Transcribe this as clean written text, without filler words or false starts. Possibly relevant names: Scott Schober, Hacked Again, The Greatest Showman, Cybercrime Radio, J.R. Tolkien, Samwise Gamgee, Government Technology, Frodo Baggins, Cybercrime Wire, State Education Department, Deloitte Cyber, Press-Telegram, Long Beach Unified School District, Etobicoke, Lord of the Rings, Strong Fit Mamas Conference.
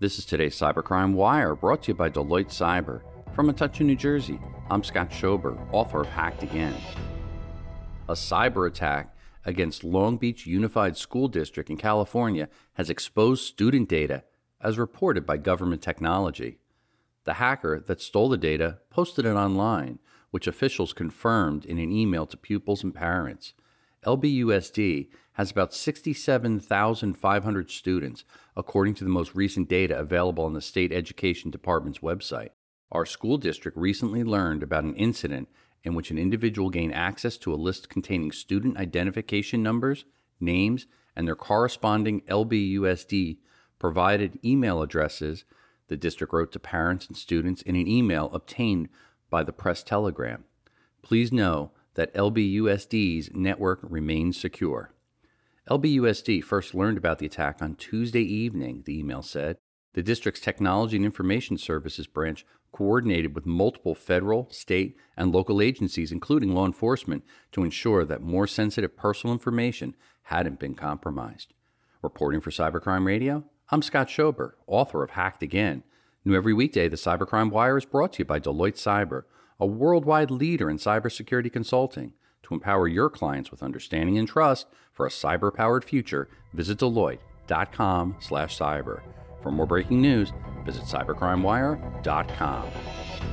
This is today's Cybercrime Wire, brought to you by Deloitte Cyber. From Etobicoke, New Jersey, I'm Scott Schober, author of Hacked Again. A cyber attack against Long Beach Unified School District in California has exposed student data, as reported by Government Technology. The hacker that stole the data posted it online, which officials confirmed in an email to pupils and parents. LBUSD has about 67,500 students, according to the most recent data available on the State Education Department's website. Our school district recently learned about an incident in which an individual gained access to a list containing student identification numbers, names, and their corresponding LBUSD-provided email addresses, the district wrote to parents and students in an email obtained by the Press-Telegram. Please know that LBUSD's network remains secure. LBUSD first learned about the attack on Tuesday evening, the email said. The district's Technology and Information Services branch coordinated with multiple federal, state, and local agencies, including law enforcement, to ensure that more sensitive personal information hadn't been compromised. Reporting for Cybercrime Radio, I'm Scott Schober, author of Hacked Again. New every weekday, the Cybercrime Wire is brought to you by Deloitte Cyber, a worldwide leader in cybersecurity consulting. To empower your clients with understanding and trust for a cyber-powered future, visit Deloitte.com/cyber. For more breaking news, visit cybercrimewire.com.